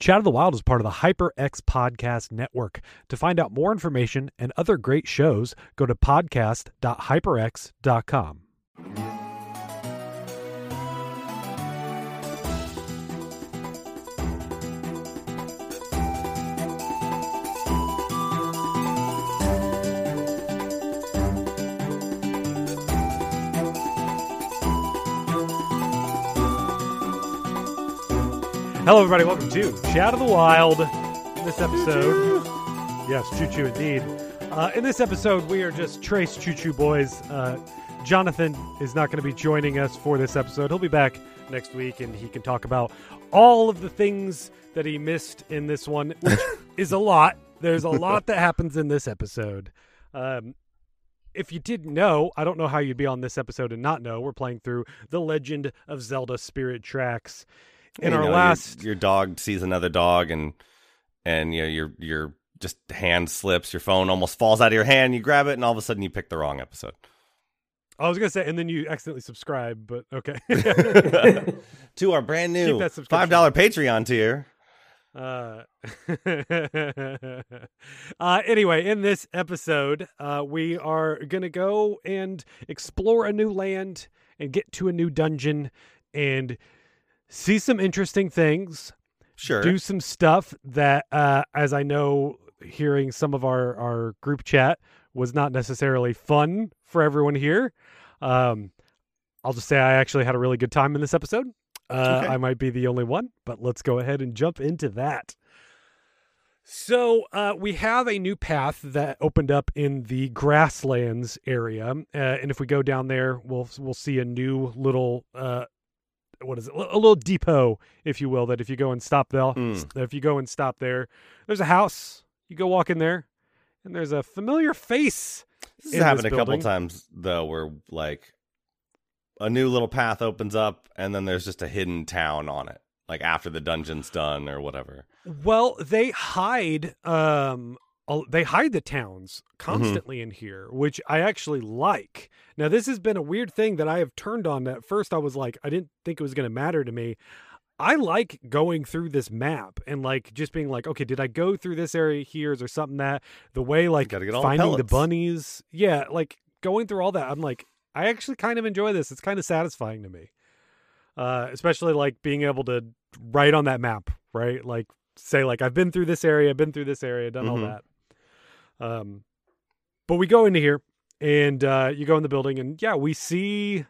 Chat of the Wild is part of the HyperX Podcast Network. To find out more information and other great shows, go to podcast.hyperx.com. Hello, everybody. Welcome to Chat of the Wild. In this episode, yes, choo choo indeed. In this episode, we are just Trace Choo Choo Boys. Jonathan is not going to be joining us for this episode. He'll be back next week, and he can talk about all of the things that he missed in this one, which is a lot. There's a lot that happens in this episode. If you didn't know, I don't know how you'd be on this episode and not know. We're playing through The Legend of Zelda Spirit Tracks. In our last, your dog sees another dog, and you know, your just hand slips, your phone almost falls out of your hand. You grab it, and all of a sudden, you pick the wrong episode. I was gonna say, and then you accidentally subscribe, but okay. To our brand new $5 Patreon tier. Anyway, in this episode, we are gonna go and explore a new land and get to a new dungeon and see some interesting things, sure. Do some stuff that, as I know, hearing some of our group chat was not necessarily fun for everyone here. I'll just say I actually had a really good time in this episode. Okay. I might be the only one, but let's go ahead and jump into that. So we have a new path that opened up in the grasslands area, and if we go down there, we'll see a new little. What is it? A little depot, if you will, that if you go and stop there, there's a house. You go walk in there, and there's a familiar face. This has happened a couple times, though, where like a new little path opens up, and then there's just a hidden town on it, like after the dungeon's done or whatever. Well, they hide. They hide the towns constantly in here, which I actually like. Now, this has been a weird thing that I have turned on. At first, I was like, I didn't think it was going to matter to me. I like going through this map and like just being like, okay, did I go through this area here? Is there something that the way like finding the bunnies? Yeah, like going through all that. I'm like, I actually kind of enjoy this. It's kind of satisfying to me, especially like being able to write on that map, right? Like say like I've been through this area, done all that. But we go into here and, you go in the building and yeah, we see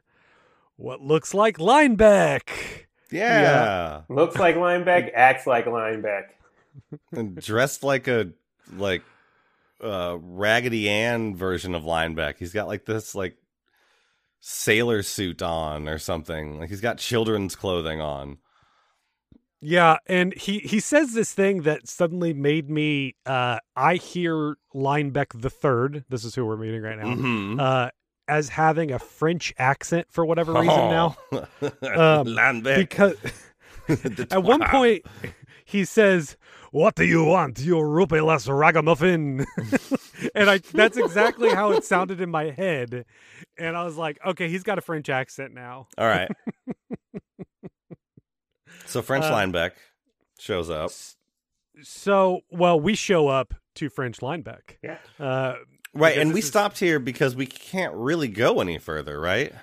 what looks like Linebeck. Yeah. Looks like Linebeck, acts like Linebeck. And dressed like a Raggedy Ann version of Linebeck. He's got like this, like sailor suit on or something. Like he's got children's clothing on. Yeah, and he says this thing that suddenly made me, I hear Linebeck III, this is who we're meeting right now, as having a French accent for whatever reason now. Linebeck. Because at one point, he says, "What do you want, you rupeless ragamuffin?" And that's exactly how it sounded in my head. And I was like, okay, he's got a French accent now. All right. So French Linebeck shows up. So, well, we show up to French Linebeck. Yeah. Right, and we stopped here because we can't really go any further, right?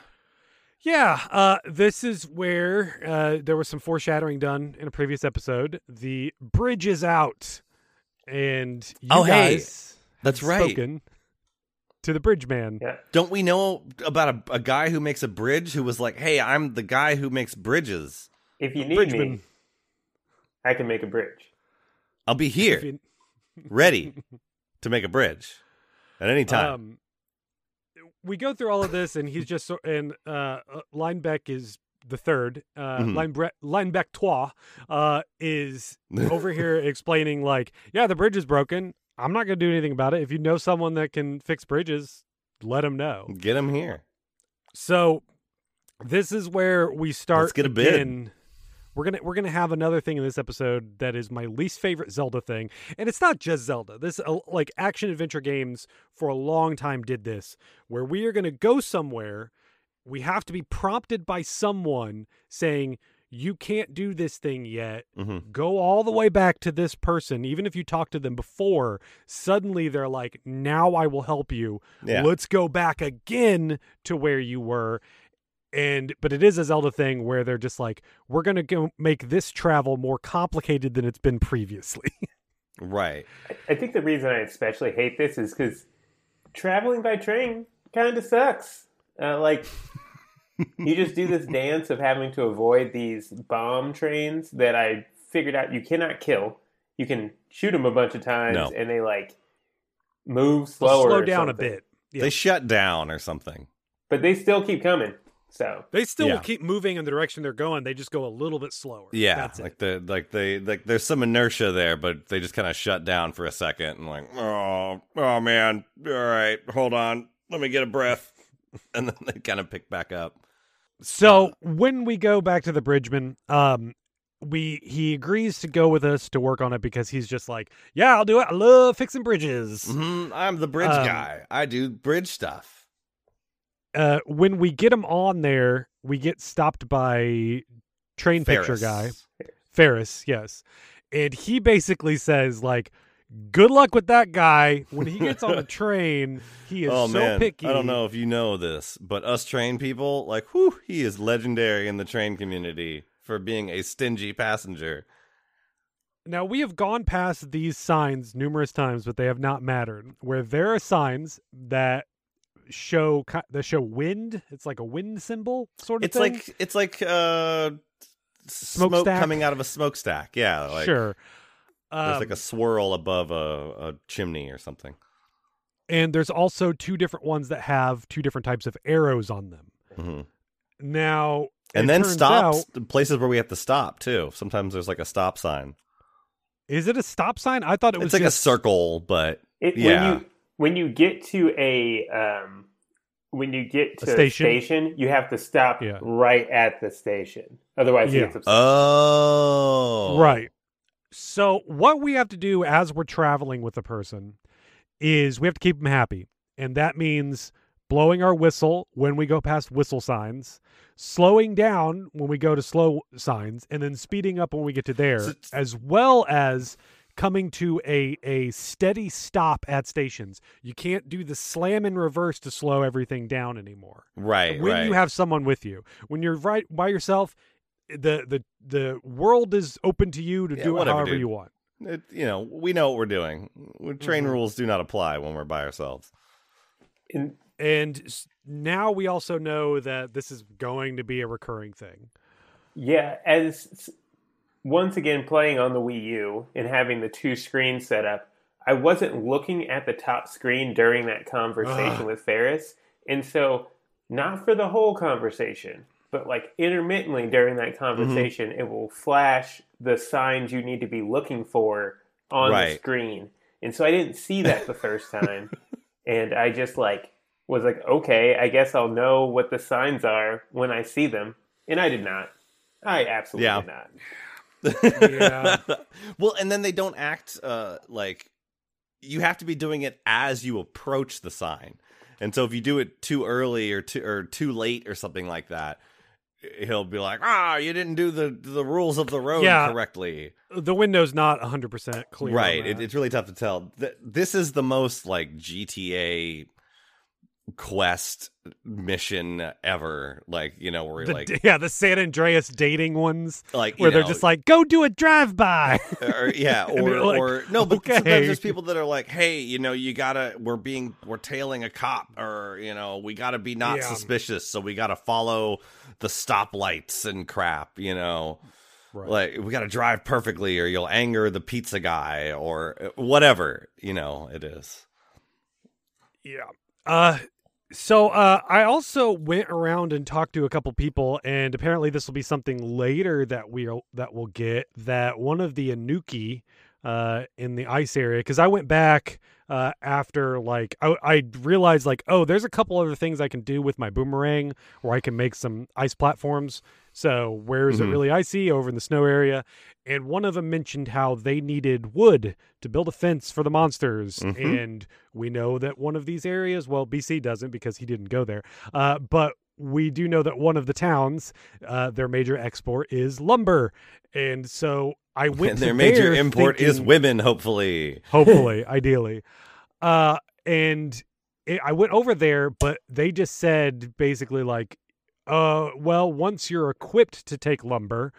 Yeah, this is where there was some foreshadowing done in a previous episode. The bridge is out, and you guys have spoken to the bridge man. Yeah. Don't we know about a guy who makes a bridge who was like, "Hey, I'm the guy who makes bridges. If you need me, I can make a bridge. I'll be here, ready to make a bridge at any time." We go through all of this, and he's just Linebeck is the third. Linebeck Trois is over here explaining, like, yeah, the bridge is broken. I'm not going to do anything about it. If you know someone that can fix bridges, let them know. Get them here. So this is where we start. Let's get a bid. We're gonna have another thing in this episode that is my least favorite Zelda thing, and it's not just Zelda. This like action adventure games for a long time did this, where we are gonna go somewhere, we have to be prompted by someone saying, you can't do this thing yet. Mm-hmm. Go all the way back to this person. Even if you talked to them before, suddenly they're like, now I will help you. Yeah. Let's go back again to where you were. But it is a Zelda thing where they're just like, we're going to go make this travel more complicated than it's been previously. Right. I think the reason I especially hate this is because traveling by train kind of sucks. You just do this dance of having to avoid these bomb trains that I figured out you cannot kill. You can shoot them a bunch of times, and they, move slower. They'll slow down a bit. Yeah. They shut down or something. But they still keep coming. So they still will keep moving in the direction they're going. They just go a little bit slower. Yeah, that's there's some inertia there, but they just kind of shut down for a second and oh man, all right, hold on, let me get a breath, and then they kind of pick back up. So when we go back to the Bridgeman, he agrees to go with us to work on it because he's just like, yeah, I'll do it. I love fixing bridges. Mm-hmm. I'm the bridge guy. I do bridge stuff. When we get him on there, we get stopped by train picture guy. Ferris, yes. And he basically says, good luck with that guy. When he gets on the train, he is picky. I don't know if you know this, but us train people, he is legendary in the train community for being a stingy passenger. Now, we have gone past these signs numerous times, but they have not mattered. Where there are signs that show wind. It's like a wind symbol sort of thing. It's like smoke coming out of a smokestack. Yeah, sure. There's a swirl above a chimney or something. And there's also two different ones that have two different types of arrows on them. Mm-hmm. Now, and then stops places where we have to stop too. Sometimes there's a stop sign. Is it a stop sign? I thought it was. It's just a circle, but yeah. When you get to a station, you have to stop right at the station. Otherwise, you get upset. Oh, right. So what we have to do as we're traveling with a person is we have to keep them happy, and that means blowing our whistle when we go past whistle signs, slowing down when we go to slow signs, and then speeding up when we get to there, as well as coming to a steady stop at stations. You can't do the slam in reverse to slow everything down anymore. Right. When you have someone with you, when you're right by yourself, the world is open to you to do it however you want. We know what we're doing. Train rules do not apply when we're by ourselves. And now we also know that this is going to be a recurring thing. Yeah, as once again, playing on the Wii U and having the two screens set up, I wasn't looking at the top screen during that conversation with Ferris. And so, not for the whole conversation, but intermittently during that conversation, it will flash the signs you need to be looking for on the screen. And so I didn't see that the first time. And I just was like, okay, I guess I'll know what the signs are when I see them. And I did not. I absolutely did not. Yeah. Well, and then they don't act you have to be doing it as you approach the sign. And so if you do it too early or too late or something like that, he'll be like, you didn't do the rules of the road correctly. The window's not 100% clear. Right. It's really tough to tell. This is the most GTA quest mission ever, where the San Andreas dating ones, where they're just go do a drive-by, or no, but okay. Sometimes there's people that are like, hey, you gotta, we're tailing a cop, or we gotta be not suspicious, so we gotta follow the stoplights and crap, right. We gotta drive perfectly, or you'll anger the pizza guy, or whatever it is. Yeah. So I also went around and talked to a couple people, and apparently this will be something later that we'll get, that one of the Anouki in the ice area, because I went back after I realized there's a couple other things I can do with my boomerang where I can make some ice platforms. So where is it really icy? Over in the snow area. And one of them mentioned how they needed wood to build a fence for the monsters. Mm-hmm. And we know that one of these areas, well, BC doesn't because he didn't go there. But we do know that one of the towns, their major export is lumber. And so I went and their major import is women, hopefully. Hopefully, ideally. I went over there, but they just said basically like, well, once you're equipped to take lumber,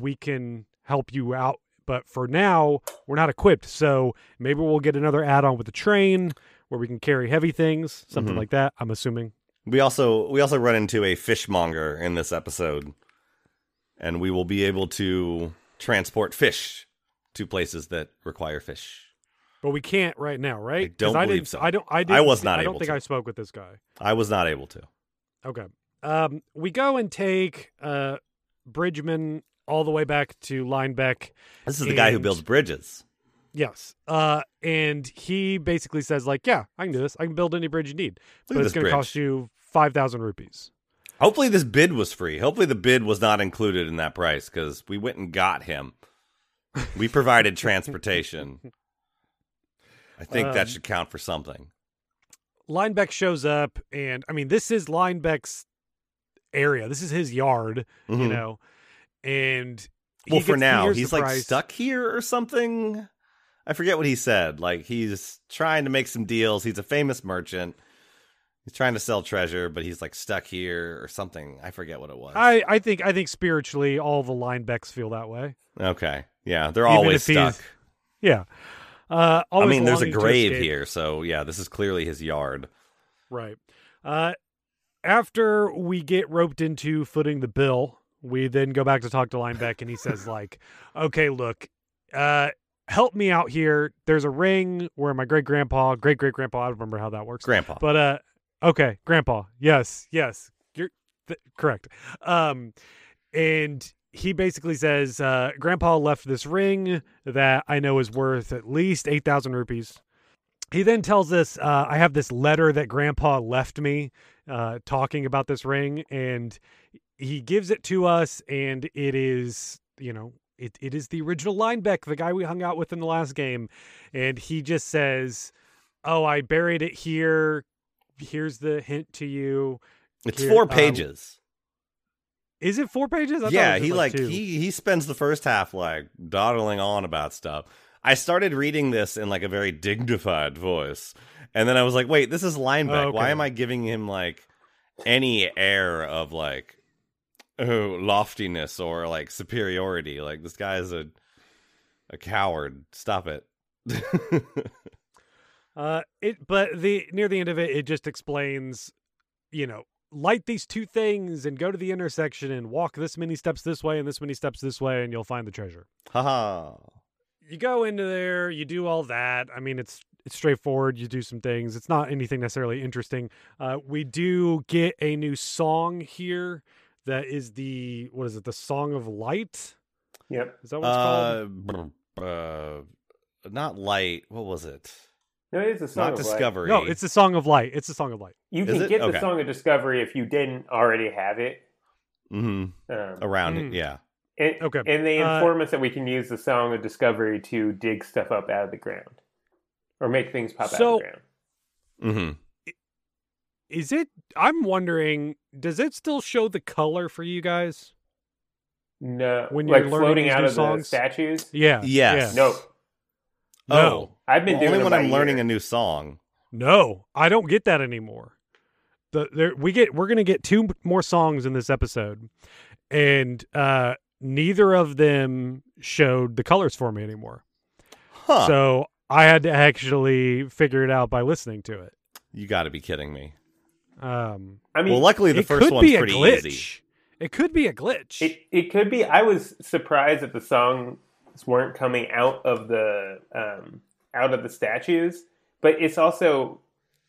we can help you out. But for now, we're not equipped. So maybe we'll get another add-on with the train where we can carry heavy things, something like that, I'm assuming. We also run into a fishmonger in this episode, and we will be able to transport fish to places that require fish. But we can't right now, right? I don't believe so. I was not able to. I don't think I spoke with this guy. I was not able to. Okay. We go and take Bridgman all the way back to Linebeck. This is the guy who builds bridges. Yes. And he basically says, like, yeah, I can do this. I can build any bridge you need. But it's going to cost you 5,000 rupees. Hopefully this bid was free. Hopefully the bid was not included in that price, because we went and got him. We provided transportation. I think that should count for something. Linebeck shows up, and, I mean, this is Linebeck's area. This is his yard, you know. And well, for now, he's, like, stuck here or something. I forget what he said. Like, he's trying to make some deals. He's a famous merchant. He's trying to sell treasure, but he's, like, stuck here or something. I forget what it was. I think spiritually, all the Linebecks feel that way. Okay. Yeah, they're always stuck. Yeah. I mean, there's a grave here, so, yeah, this is clearly his yard. Right. After we get roped into footing the bill, we then go back to talk to Linebeck, and he says, like, okay, look, help me out here. There's a ring where my great-great-grandpa, I don't remember how that works. Grandpa. But, okay, grandpa. Yes. You're correct. And he basically says, grandpa left this ring that I know is worth at least 8,000 rupees. He then tells us, I have this letter that grandpa left me talking about this ring, and he gives it to us, and it is, you know, it is the original Linebeck, the guy we hung out with in the last game. And he just says, oh, I buried it here. Here's the hint to you. It's here, 4 pages. Is it 4 pages? Yeah, he like he spends the first half like dawdling on about stuff. I started reading this in like a very dignified voice, and then I was like, "Wait, this is Linebeck. Oh, okay. Why am I giving him like any air of like loftiness or like superiority? Like this guy is a coward. Stop it." But the near the end of it, it just explains, you know, light these 2 things and go to the intersection and walk this many steps this way and this many steps this way and you'll find the treasure. Haha. You go into there, you do all that. I mean, it's straightforward. You do some things. It's not anything necessarily interesting. We do get a new song here that is the Song of Light? Yep. Is that what it's called? Not Light. What was it? No, it's a Song of Discovery. Light. No, it's a Song of Light. It's a Song of Light. You can get the Song of Discovery if you didn't already have it. Mm-hmm. Around it, yeah. And they inform us that we can use the Song of Discovery to dig stuff up out of the ground. Or make things pop out of the ground. Mm-hmm. Is it... I'm wondering, does it still show the color for you guys? No. When you're like floating out of the statues? Yeah. Yes. Yeah. No. No, I've been doing it when I'm learning a new song. No, I don't get that anymore. We're going to get 2 more songs in this episode, and neither of them showed the colors for me anymore. Huh. So I had to actually figure it out by listening to it. You got to be kidding me. I mean, well, luckily the first one's pretty easy. It could be a glitch. It could be. I was surprised at the song weren't coming out of the statues, but it's also,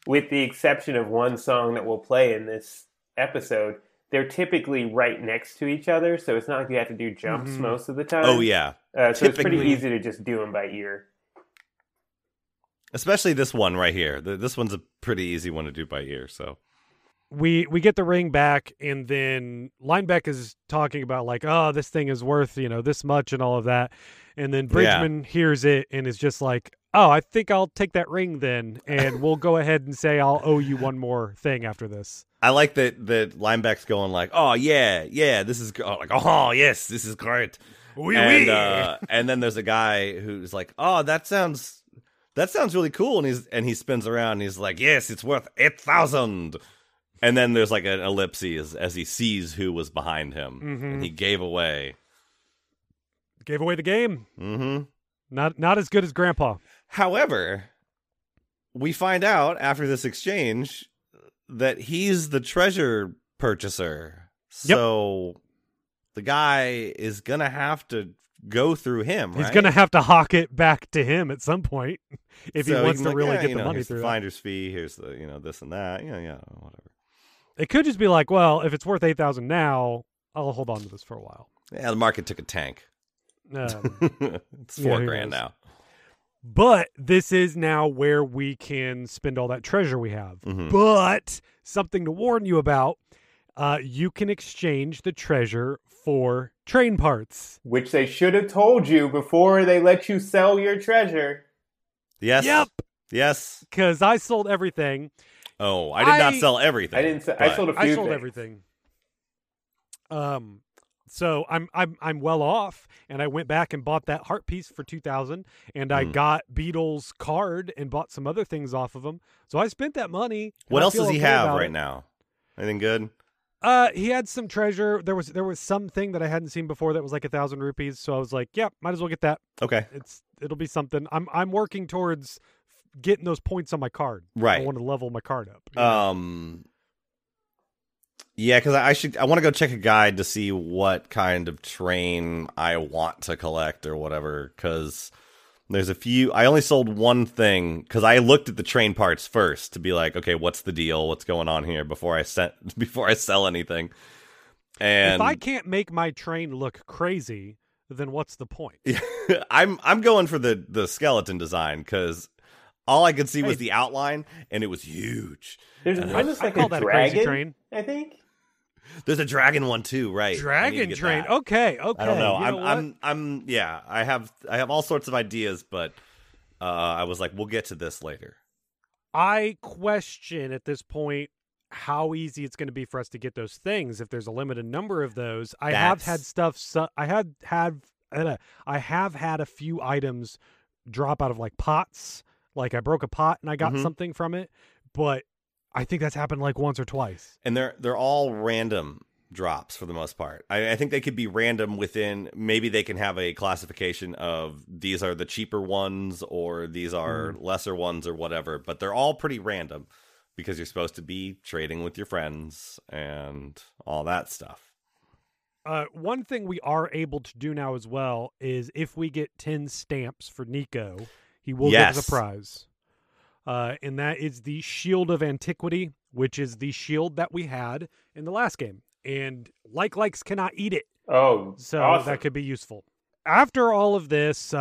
with the exception of one song that we'll play in this episode, they're typically right next to each other, so it's not like you have to do jumps most of the time. Oh yeah, so it's pretty easy to just do them by ear. Especially this one right here. This one's a pretty easy one to do by ear. So we get the ring back, and then Linebeck is talking about like, oh, this thing is worth, you know, this much and all of that. And then Bridgman hears it and is just like, oh, I think I'll take that ring then, and we'll go ahead and say I'll owe you one more thing after this. I like that Linebeck's going like, oh, yeah, this is like, oh, yes, this is great. Oui, and, oui. And then there's a guy who's like, oh, that sounds really cool. And he spins around and he's like, yes, it's worth 8,000. And then there's like an ellipsis as he sees who was behind him. Mm-hmm. And he gave away the game. Mm-hmm. Not as good as Grandpa. However, we find out after this exchange that he's the treasure purchaser. Yep. So the guy is going to have to go through him, right? He's going to have to hawk it back to him at some point if so he wants to like, really get the money through it. Here's the finder's fee, here's the, this and that, whatever. It could just be like, well, if it's worth 8,000 now, I'll hold on to this for a while. Yeah, the market took a tank. It's $4,000 now. But this is now where we can spend all that treasure we have. Mm-hmm. But something to warn you about, you can exchange the treasure for train parts. Which they should have told you before they let you sell your treasure. Yes. Yep. Yes. Because I sold everything. Oh, I did not sell everything. I didn't. I sold a few things. I sold everything. So I'm well off, and I went back and bought that heart piece for 2,000, and I got Beatles' card and bought some other things off of him. So I spent that money. What else does he have right now? Anything good? He had some treasure. There was something that I hadn't seen before that was like 1,000 rupees. So I was like, yeah, might as well get that. Okay, it'll be something. I'm working towards getting those points on my card. Right, I want to level my card up. Yeah, because I want to go check a guide to see what kind of train I want to collect or whatever. Because there's a few. I only sold one thing because I looked at the train parts first to be like, okay, what's the deal? What's going on here before I sell anything? And if I can't make my train look crazy, then what's the point? I'm going for the skeleton design because all I could see was the outline and it was huge. There's like a dragon train, I think. There's a dragon one too, right? Dragon train. That. Okay. I don't know. I have all sorts of ideas, but I was like, we'll get to this later. I question at this point how easy it's going to be for us to get those things if there's a limited number of those. I have had a few items drop out of like pots. Like I broke a pot and I got something from it, but I think that's happened like once or twice. And they're all random drops for the most part. I think they could be random within, maybe they can have a classification of these are the cheaper ones or these are lesser ones or whatever, but they're all pretty random because you're supposed to be trading with your friends and all that stuff. One thing we are able to do now as well is if we get 10 stamps for Nico, he will get the prize. And that is the Shield of Antiquity, which is the shield that we had in the last game. And likes cannot eat it. Oh, so awesome. That could be useful. After all of this,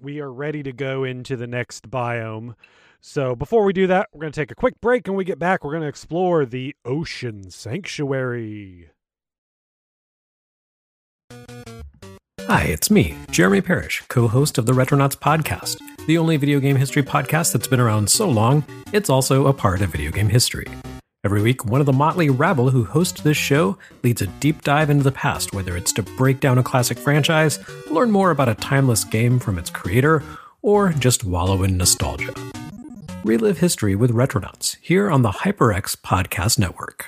we are ready to go into the next biome. So before we do that, we're going to take a quick break. And when we get back, we're going to explore the Ocean Sanctuary. Hi, it's me, Jeremy Parrish, co-host of the Retronauts podcast, the only video game history podcast that's been around so long, it's also a part of video game history. Every week, one of the motley rabble who hosts this show leads a deep dive into the past, whether it's to break down a classic franchise, learn more about a timeless game from its creator, or just wallow in nostalgia. Relive history with Retronauts, here on the HyperX Podcast Network.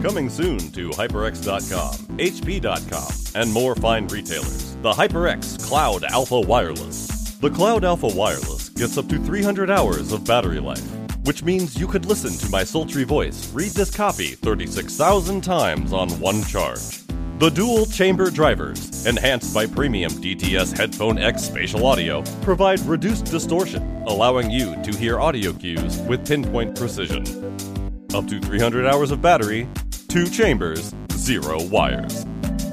Coming soon to HyperX.com, HP.com, and more fine retailers, the HyperX Cloud Alpha Wireless. The Cloud Alpha Wireless gets up to 300 hours of battery life, which means you could listen to my sultry voice read this copy 36,000 times on one charge. The dual-chamber drivers, enhanced by premium DTS Headphone X spatial audio, provide reduced distortion, allowing you to hear audio cues with pinpoint precision. Up to 300 hours of battery, 2 chambers, 0 wires.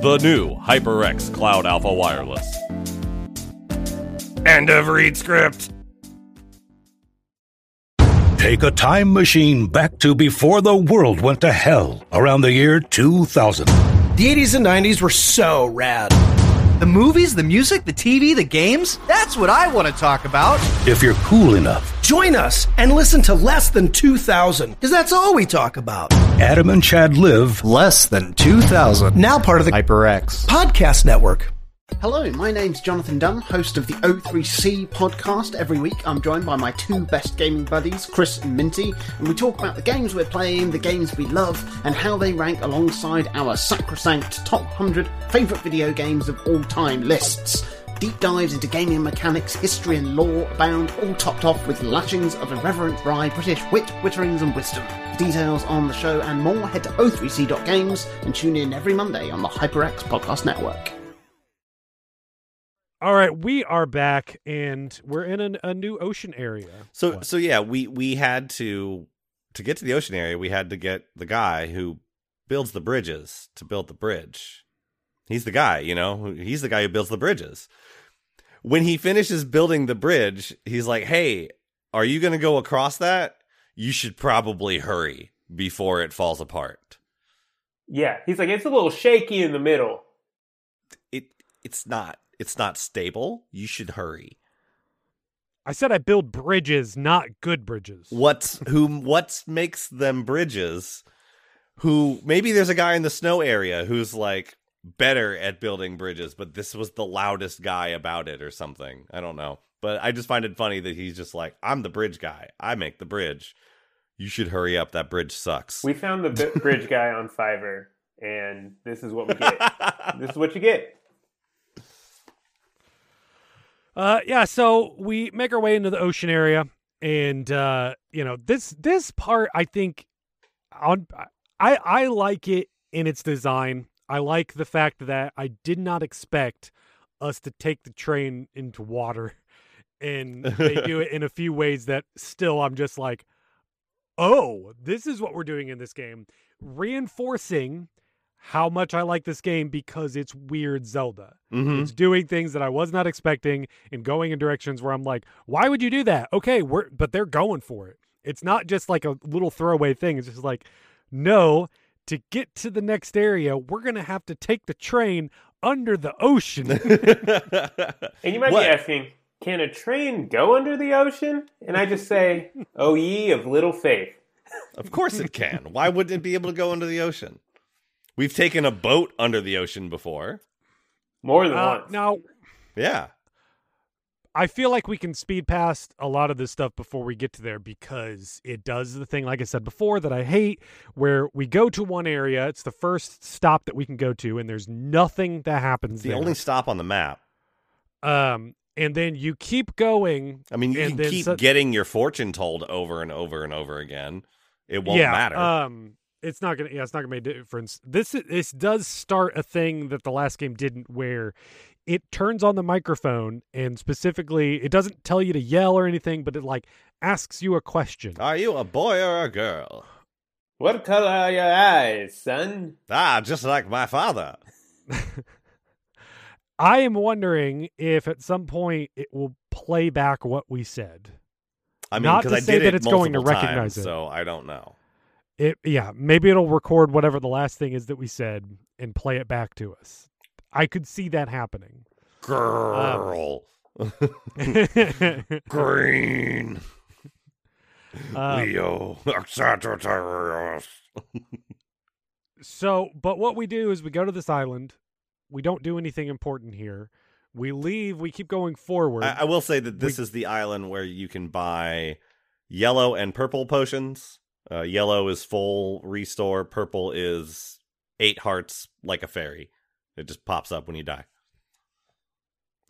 The new HyperX Cloud Alpha Wireless. End of read script. Take a time machine back to before the world went to hell, around the year 2000. The 80s and 90s were so rad. The movies, the music, the TV, the games? That's what I want to talk about. If you're cool enough, join us and listen to Less Than 2000, because that's all we talk about. Adam and Chad live Less Than 2000. Now part of the HyperX Podcast Network. Hello, my name's Jonathan Dunn, host of the O3C podcast. Every week I'm joined by my two best gaming buddies, Chris and Minty, and we talk about the games we're playing, the games we love, and how they rank alongside our sacrosanct top 100 favourite video games of all time lists. Deep dives into gaming mechanics, history and lore abound, all topped off with lashings of irreverent wry British wit, witterings and wisdom. For details on the show and more, head to o3c.games and tune in every Monday on the HyperX Podcast Network. All right, we are back, and we're in a new ocean area. So yeah, we had to get to the ocean area. We had to get the guy who builds the bridges to build the bridge. He's the guy, you know. He's the guy who builds the bridges. When he finishes building the bridge, he's like, "Hey, are you going to go across that? You should probably hurry before it falls apart." Yeah, he's like, "It's a little shaky in the middle." It's not. It's not stable. You should hurry. I said I build bridges, not good bridges. What makes them bridges? Who maybe there's a guy in the snow area who's like better at building bridges, but this was the loudest guy about it or something. I don't know. But I just find it funny that he's just like, I'm the bridge guy. I make the bridge. You should hurry up. That bridge sucks. We found the bridge guy on Fiverr, and this is what we get. This is what you get. So we make our way into the ocean area, and this part I think I like it in its design. I like the fact that I did not expect us to take the train into water, and they do it in a few ways that still I'm just like, oh, this is what we're doing in this game, reinforcing how much I like this game because it's weird Zelda. Mm-hmm. It's doing things that I was not expecting and going in directions where I'm like, why would you do that? Okay, but they're going for it. It's not just like a little throwaway thing. It's just like, no, to get to the next area, we're going to have to take the train under the ocean. And you might be asking, can a train go under the ocean? And I just say, oh, ye of little faith. Of course it can. Why wouldn't it be able to go under the ocean? We've taken a boat under the ocean before. More than once. Now, yeah. I feel like we can speed past a lot of this stuff before we get to there because it does the thing, like I said before, that I hate, where we go to one area, it's the first stop that we can go to, and there's nothing that happens there. It's the only stop on the map. And then you keep going. I mean, you can keep getting your fortune told over and over and over again. It won't matter. It's not gonna make a difference. This does start a thing that the last game didn't, where it turns on the microphone, and specifically, it doesn't tell you to yell or anything, but it like asks you a question. Are you a boy or a girl? What color are your eyes, son? Ah, just like my father. I am wondering if at some point it will play back what we said. I mean, because I did that it's going to recognize it, so I don't know. Maybe it'll record whatever the last thing is that we said and play it back to us. I could see that happening. Girl. Green. Leo. So, but what we do is we go to this island. We don't do anything important here. We leave. We keep going forward. I will say that this is the island where you can buy yellow and purple potions. Yellow is full restore. Purple is 8 hearts like a fairy. It just pops up when you die.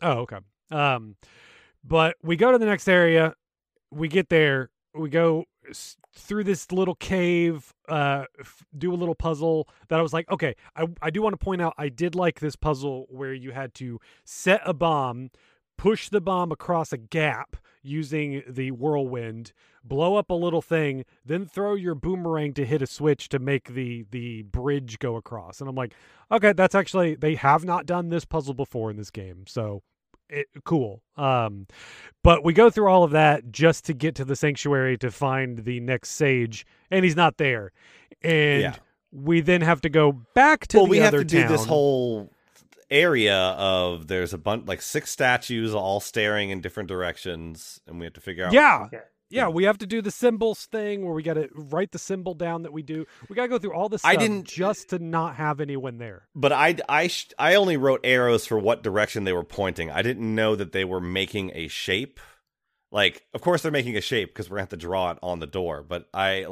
Oh, okay. But we go to the next area. We get there. We go through this little cave, do a little puzzle that I was like, okay, I do want to point out I did like this puzzle where you had to set a bomb, push the bomb across a gap using the whirlwind, blow up a little thing, then throw your boomerang to hit a switch to make the bridge go across. And I'm like, okay, that's actually, they have not done this puzzle before in this game. So cool. But we go through all of that just to get to the sanctuary to find the next sage, and he's not there. And we then have to go back to the other town. Well, we have to do this whole area of there's a bunch, like six statues all staring in different directions, and we have to figure out. Yeah, we have to do the symbols thing where we got to write the symbol down that we do. We got to go through all this stuff just to not have anyone there. But I only wrote arrows for what direction they were pointing. I didn't know that they were making a shape. Like, of course they're making a shape because we're going to have to draw it on the door. But I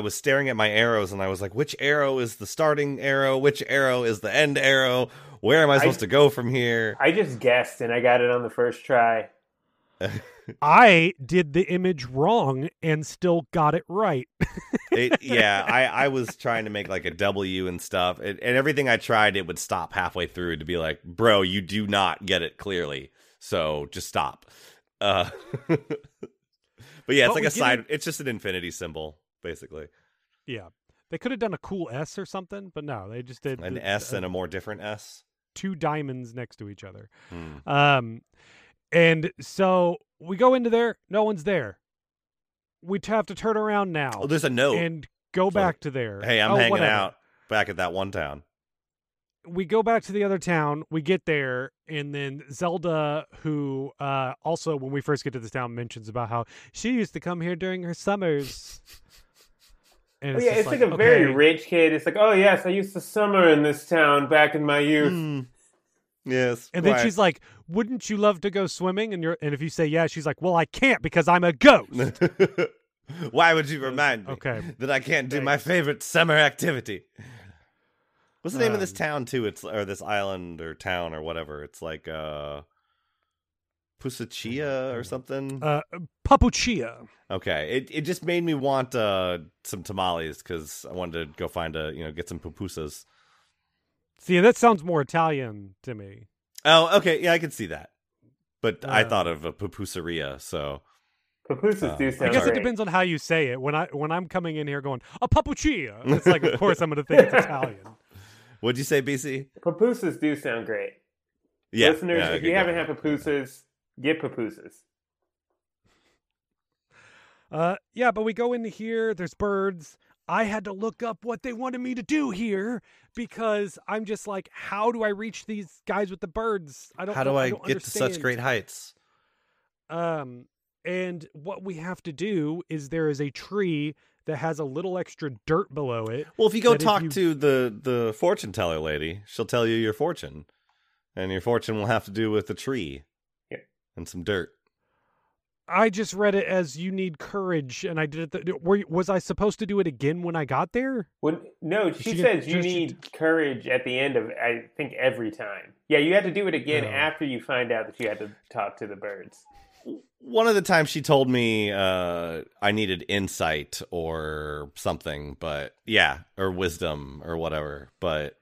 was staring at my arrows and I was like, which arrow is the starting arrow? Which arrow is the end arrow? Where am I supposed to go from here? I just guessed and I got it on the first try. I did the image wrong and still got it right. I was trying to make like a W and stuff, and everything I tried, it would stop halfway through to be like, bro, you do not get it clearly, so just stop. But yeah, it's like a side, it's just an infinity symbol, basically. Yeah. They could have done a cool S or something, but no, they just did an S and a more different S. Two diamonds next to each other. And so we go into there. No one's there. We have to turn around now. Oh, there's a note. And go back to there. Hey, I'm hanging out back at that one town. We go back to the other town. We get there. And then Zelda, who also, when we first get to this town, mentions about how she used to come here during her summers. And it's like a very rich kid. It's like, oh, yes, I used to summer in this town back in my youth. Yes. And then she's like, wouldn't you love to go swimming? And if you say yeah, she's like, well, I can't because I'm a ghost. Why would you remind me that I can't do my favorite summer activity? What's the name of this town too? It's or this island or town or whatever. It's like Papuchia or something. Papuchia. Okay. It just made me want some tamales because I wanted to go find get some pupusas. See, that sounds more Italian to me. Oh, okay. Yeah, I can see that. But I thought of a pupuseria, so... Pupusas do sound I guess it depends on how you say it. When I'm coming in here going, a papuchia, it's like, of course I'm going to think it's Italian. What'd you say, BC? Pupusas do sound great. Yeah. Listeners, if you haven't had pupusas, get pupusas. But we go into here, there's birds... I had to look up what they wanted me to do here because I'm just like, how do I reach these guys with the birds? I don't understand. To such great heights? And what we have to do is there is a tree that has a little extra dirt below it. Well, if you go talk to the fortune teller lady, she'll tell you your fortune, and your fortune will have to do with a tree and some dirt. I just read it as you need courage, and I did it. Was I supposed to do it again when I got there? No, she says you need courage at the end of, I think, every time. Yeah, you have to do it again after you find out that you had to talk to the birds. One of the times she told me I needed insight or something, but or wisdom or whatever. But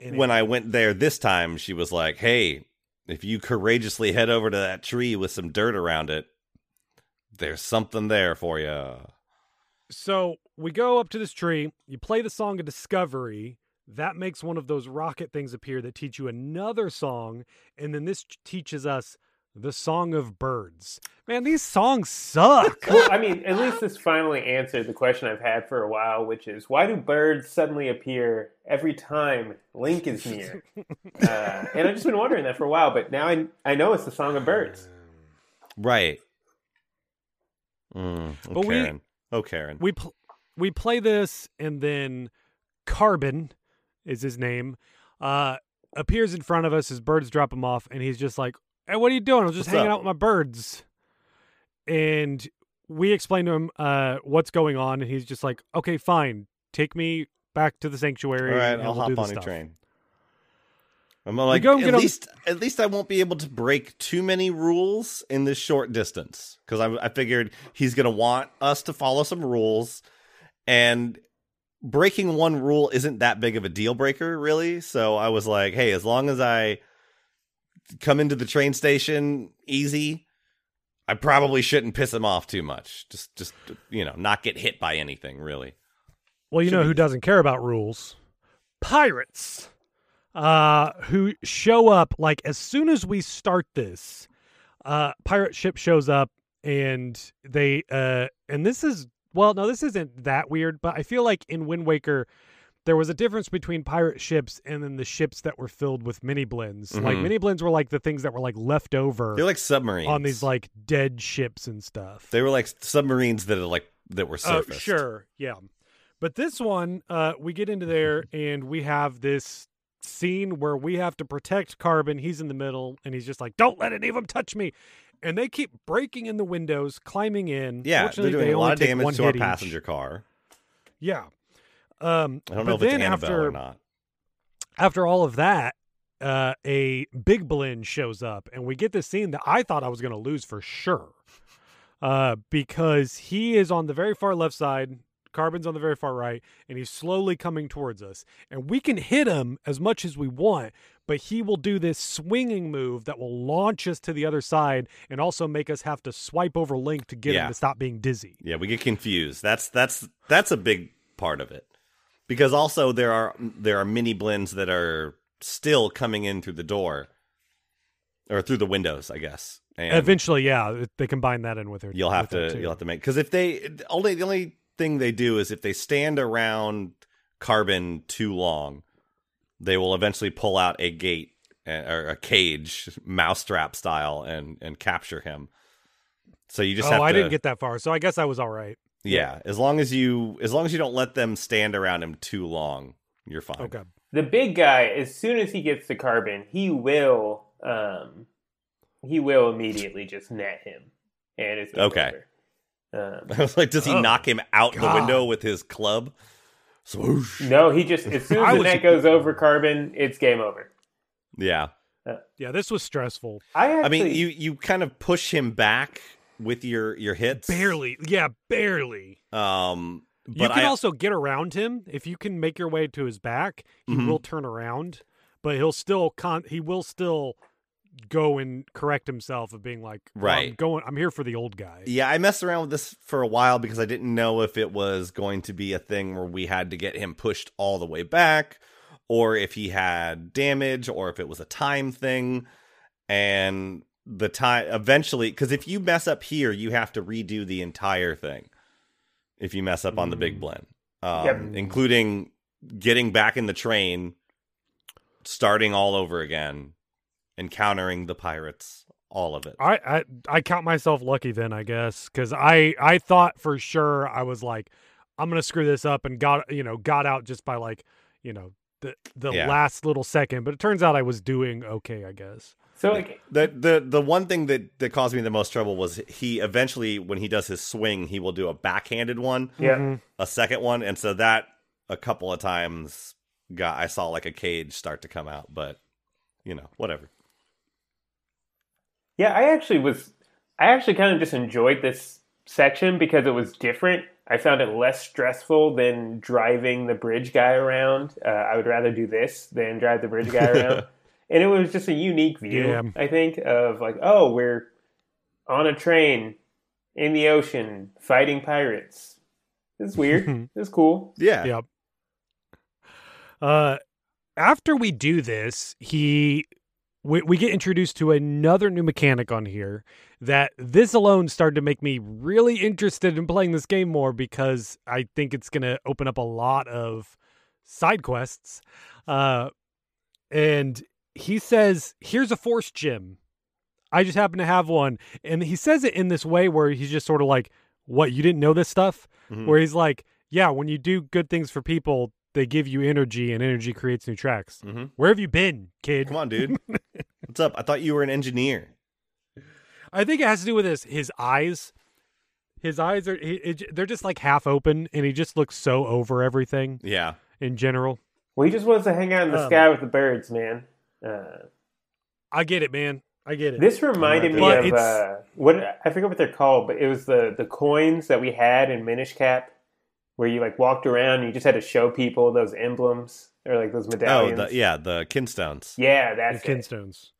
when I went there this time, she was like, hey... If you courageously head over to that tree with some dirt around it, there's something there for you. So we go up to this tree. You play the Song of Discovery. That makes one of those rocket things appear that teach you another song. And then this teaches us the Song of Birds. Man, these songs suck. Well, I mean, at least this finally answered the question I've had for a while, which is, why do birds suddenly appear every time Link is near? And I've just been wondering that for a while, but now I know it's the Song of Birds. Right. But Karen. We play this, and then Carben is his name, appears in front of us as birds drop him off, and he's just like, hey, what are you doing? I'm just hanging out with my birds. And we explain to him what's going on, and he's just like, okay, fine. Take me back to the sanctuary. All right, I'll hop on a train. I'm like, at least I won't be able to break too many rules in this short distance. Because I figured he's going to want us to follow some rules. And breaking one rule isn't that big of a deal breaker, really. So I was like, hey, as long as I... come into the train station easy, I probably shouldn't piss him off too much. Just not get hit by anything, really. Well, you know who doesn't care about rules? Pirates! Who show up, like, as soon as we start this, pirate ship shows up, and they, and this isn't that weird, but I feel like in Wind Waker, there was a difference between pirate ships and then the ships that were filled with mini blends. Mm-hmm. Like mini blends were like the things that were like left over. They're like submarines on these like dead ships and stuff. They were like submarines that are like that were surfaced. Sure, yeah. But this one, we get into there and we have this scene where we have to protect Carben. He's in the middle and he's just like, "Don't let any of them touch me." And they keep breaking in the windows, climbing in. Yeah, they're doing a lot of damage to our passenger car. Yeah. I don't know if it's Annabelle or not. After all of that, a big blend shows up, and we get this scene that I thought I was going to lose for sure, because he is on the very far left side, Carben's on the very far right, and he's slowly coming towards us. And we can hit him as much as we want, but he will do this swinging move that will launch us to the other side and also make us have to swipe over Link to get him to stop being dizzy. Yeah, we get confused. That's a big part of it. Because also there are mini blends that are still coming in through the door or through the windows, I guess. And eventually, yeah, they combine that in with her. You'll have to make, because if they the only thing they do is if they stand around Carben too long, they will eventually pull out a gate or a cage, mousetrap style, and capture him. So you just have to... I didn't get that far, so I guess I was all right. Yeah, as long as you don't let them stand around him too long, you're fine. Okay. The big guy, as soon as he gets to Carben, he will immediately just net him, and it's over. I was like, does he knock him out the window with his club? Swoosh. No, he just, as soon as the net goes over Carben, it's game over. Yeah. Yeah, this was stressful. I mean, you kind of push him back with your hits. Barely. But you can also get around him. If you can make your way to his back, he will turn around, but he will still go and correct himself of being like, right, I'm here for the old guy. Yeah, I messed around with this for a while because I didn't know if it was going to be a thing where we had to get him pushed all the way back, or if he had damage, or if it was a time thing. And the time eventually, because if you mess up here, you have to redo the entire thing if you mess up on the big blend, including getting back in the train, starting all over again, encountering the pirates, all of it. I count myself lucky then, I guess, because I thought for sure I was like, I'm gonna screw this up, and got out just by like, the last little second. But it turns out I was doing okay, I guess. So like, the one thing that caused me the most trouble was he eventually, when he does his swing, he will do a backhanded one, a second one, and so that a couple of times I saw like a cage start to come out, but whatever. Yeah, I actually kind of just enjoyed this section because it was different. I found it less stressful than driving the bridge guy around. I would rather do this than drive the bridge guy around. And it was just a unique view, I think, of like, oh, we're on a train in the ocean fighting pirates. It's weird. It's cool. Yeah. Yep. After we do this, we get introduced to another new mechanic on here that this alone started to make me really interested in playing this game more, because I think it's going to open up a lot of side quests. And he says, here's a force gem. I just happen to have one. And he says it in this way where he's just sort of like, what, you didn't know this stuff? Mm-hmm. Where he's like, yeah, when you do good things for people, they give you energy, and energy creates new tracks. Mm-hmm. Where have you been, kid? Come on, dude. What's up? I thought you were an engineer. I think it has to do with his eyes. His eyes are they're just like half open, and he just looks so over everything. Yeah. In general. Well, he just wants to hang out in the sky with the birds, man. I get it, man. I get it. This reminded me of what I forget what they're called, but it was the coins that we had in Minish Cap, where you like walked around and you just had to show people those emblems or like those medallions. Oh, the kinstones. Yeah, that's the kinstones.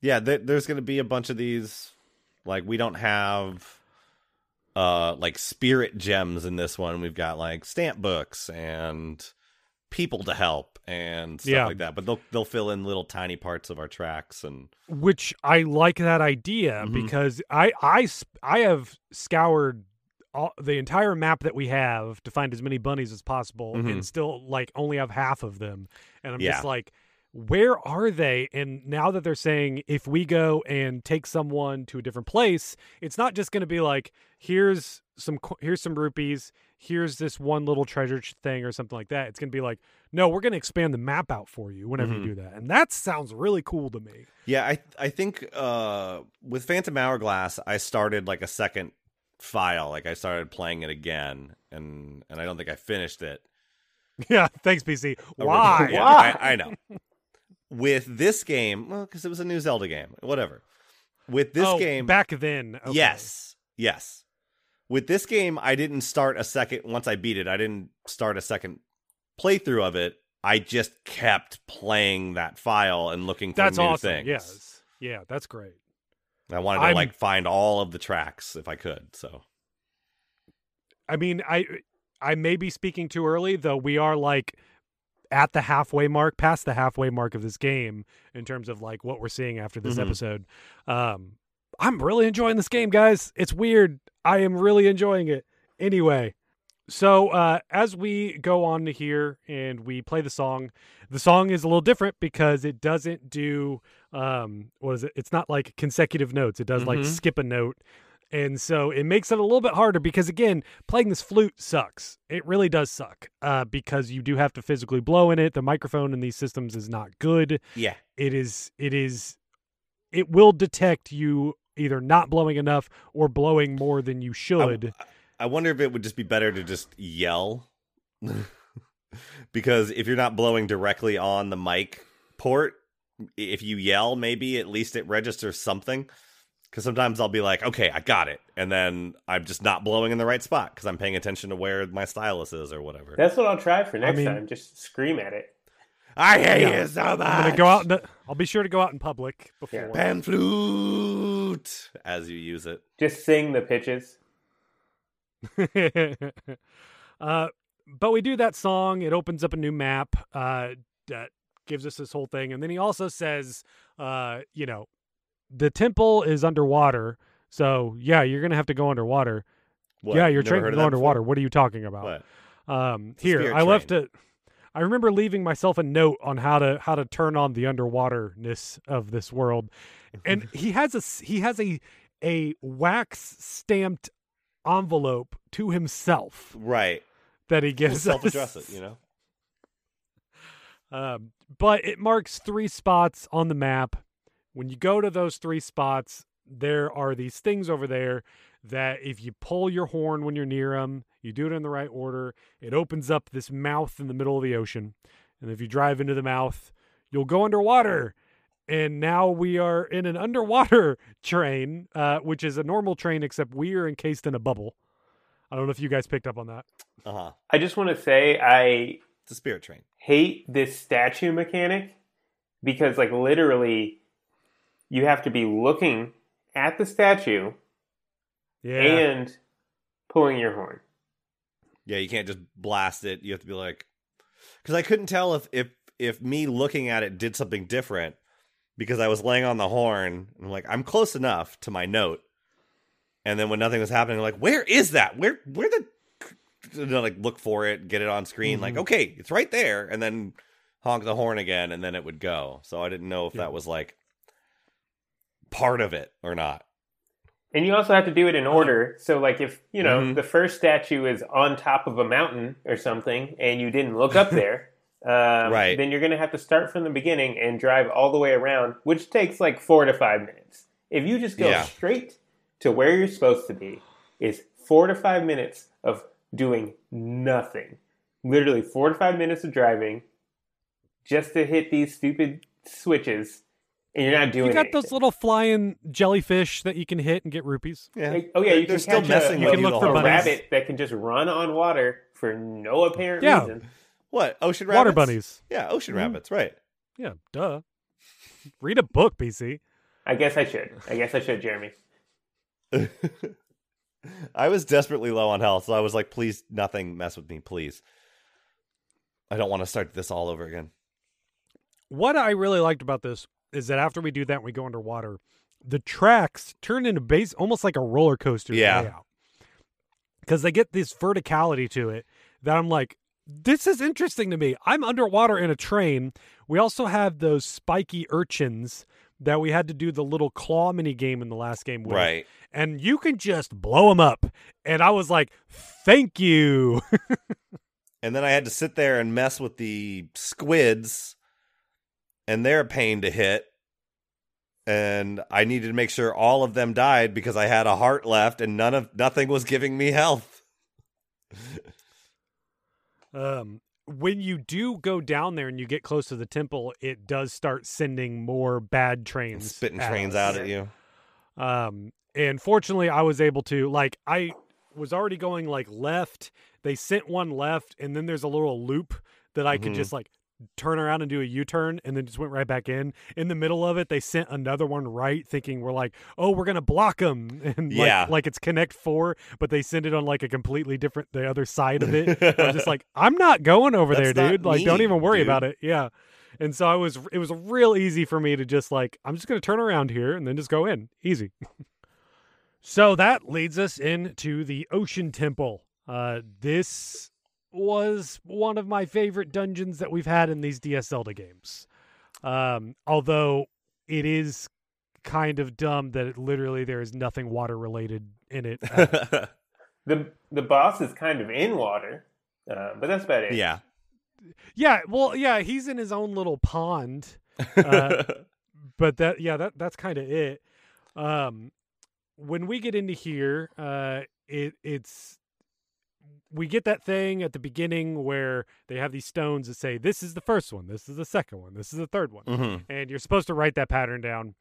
Yeah, there's going to be a bunch of these. Like, we don't have like spirit gems in this one. We've got like stamp books and people to help and stuff like that. But they'll fill in little tiny parts of our tracks, and which I like that idea because I have scoured all, the entire map that we have to find as many bunnies as possible, mm-hmm. and still like only have half of them. And I'm just like, where are they? And now that they're saying if we go and take someone to a different place, it's not just going to be like, here's some rupees, here's this one little treasure thing or something like that. It's going to be like, no, we're going to expand the map out for you whenever mm-hmm. you do that. And that sounds really cool to me. Yeah, I think with Phantom Hourglass, I started like a second file. Like I started playing it again, and I don't think I finished it. Yeah, thanks, PC. Why? Yeah, why? I know. With this game, well, because it was a new Zelda game, whatever. With this game... back then. Okay. Yes. With this game, I didn't start a second... Once I beat it, I didn't start a second playthrough of it. I just kept playing that file and looking for new things. Yes. Yeah, that's great. I wanted to find all of the tracks if I could, so... I mean, I may be speaking too early, though we are like... at the halfway mark, past the halfway mark of this game in terms of like what we're seeing after this mm-hmm. episode. I'm really enjoying this game, guys. It's weird. I am really enjoying it. Anyway, so as we go on to here and we play the song is a little different because it doesn't do, what is it? It's not like consecutive notes. It does mm-hmm. like skip a note. And so it makes it a little bit harder because, again, playing this flute sucks. It really does suck because you do have to physically blow in it. The microphone in these systems is not good. Yeah. It will detect you either not blowing enough or blowing more than you should. I wonder if it would just be better to just yell because if you're not blowing directly on the mic port, if you yell, maybe at least it registers something. Because sometimes I'll be like, okay, I got it. And then I'm just not blowing in the right spot because I'm paying attention to where my stylus is or whatever. That's what I'll try for next time. Just scream at it. I hate you so much. I'm gonna go out I'll be sure to go out in public before. Yeah. Pan flute as you use it. Just sing the pitches. But we do that song. It opens up a new map that gives us this whole thing. And then he also says, the temple is underwater, so yeah, you're gonna have to go underwater. What? Yeah, your train can go underwater. Before? What are you talking about? Here, I left it. I remember leaving myself a note on how to turn on the underwaterness of this world, and he has a wax stamped envelope to himself, right? That he gives us. Self-address it, you know. But it marks 3 spots on the map. When you go to those 3 spots, there are these things over there that if you pull your horn when you're near them, you do it in the right order, it opens up this mouth in the middle of the ocean. And if you drive into the mouth, you'll go underwater. And now we are in an underwater train, which is a normal train, except we are encased in a bubble. I don't know if you guys picked up on that. Uh-huh. I just want to say it's a spirit train. Hate this statue mechanic because, like, literally... you have to be looking at the statue and pulling your horn. Yeah, you can't just blast it. You have to be like... Because I couldn't tell if me looking at it did something different because I was laying on the horn. And I'm like, I'm close enough to my note. And then when nothing was happening, I'm like, where is that? Where the... like, look for it, get it on screen. Mm-hmm. Like, okay, it's right there. And then honk the horn again, and then it would go. So I didn't know if that was like... part of it or not. And you also have to do it in order. So like if, you know, mm-hmm. the first statue is on top of a mountain or something and you didn't look up there, right. then you're going to have to start from the beginning and drive all the way around, which takes like 4 to 5 minutes. If you just go straight to where you're supposed to be, it's 4 to 5 minutes of doing nothing. Literally 4 to 5 minutes of driving just to hit these stupid switches. And you're not doing it. You got anything. Those little flying jellyfish that you can hit and get rupees. Yeah. Like, oh, yeah. You can still messing with a rabbit that can just run on water for no apparent reason. What? Ocean rabbits? Water bunnies. Yeah, ocean rabbits, right. Yeah, duh. Read a book, PC. I guess I should, Jeremy. I was desperately low on health, so I was like, please, nothing mess with me, please. I don't want to start this all over again. What I really liked about this is that after we do that and we go underwater, the tracks turn into almost like a roller coaster layout. because they get this verticality to it that I'm like, this is interesting to me. I'm underwater in a train. We also have those spiky urchins that we had to do the little claw mini game in the last game with. Right. And you can just blow them up. And I was like, thank you. And then I had to sit there and mess with the squids, and they're a pain to hit. And I needed to make sure all of them died because I had a heart left and nothing was giving me health. When you do go down there and you get close to the temple, it does start sending more bad trains. Spitting trains out at you. And fortunately, I was able to, I was already going, left. They sent one left, and then there's a little loop that I could just, turn around and do a U-turn, and then just went right back in. In the middle of it, they sent another one right, thinking we're we're going to block them. And it's Connect 4, but they send it on a completely different, the other side of it. I'm just I'm not going over there, dude. Don't even worry about it. Yeah. And so it was real easy for me to just I'm just going to turn around here and then just go in. Easy. So that leads us into the Ocean Temple. This was one of my favorite dungeons that we've had in these DS Zelda games. Although it is kind of dumb that there is nothing water related in it. The boss is kind of in water, but that's about it. Yeah. Yeah. Well, yeah, he's in his own little pond, but that's kind of it. When we get into here, we get that thing at the beginning where they have these stones that say, this is the first one, this is the second one, this is the third one. Mm-hmm. And you're supposed to write that pattern down.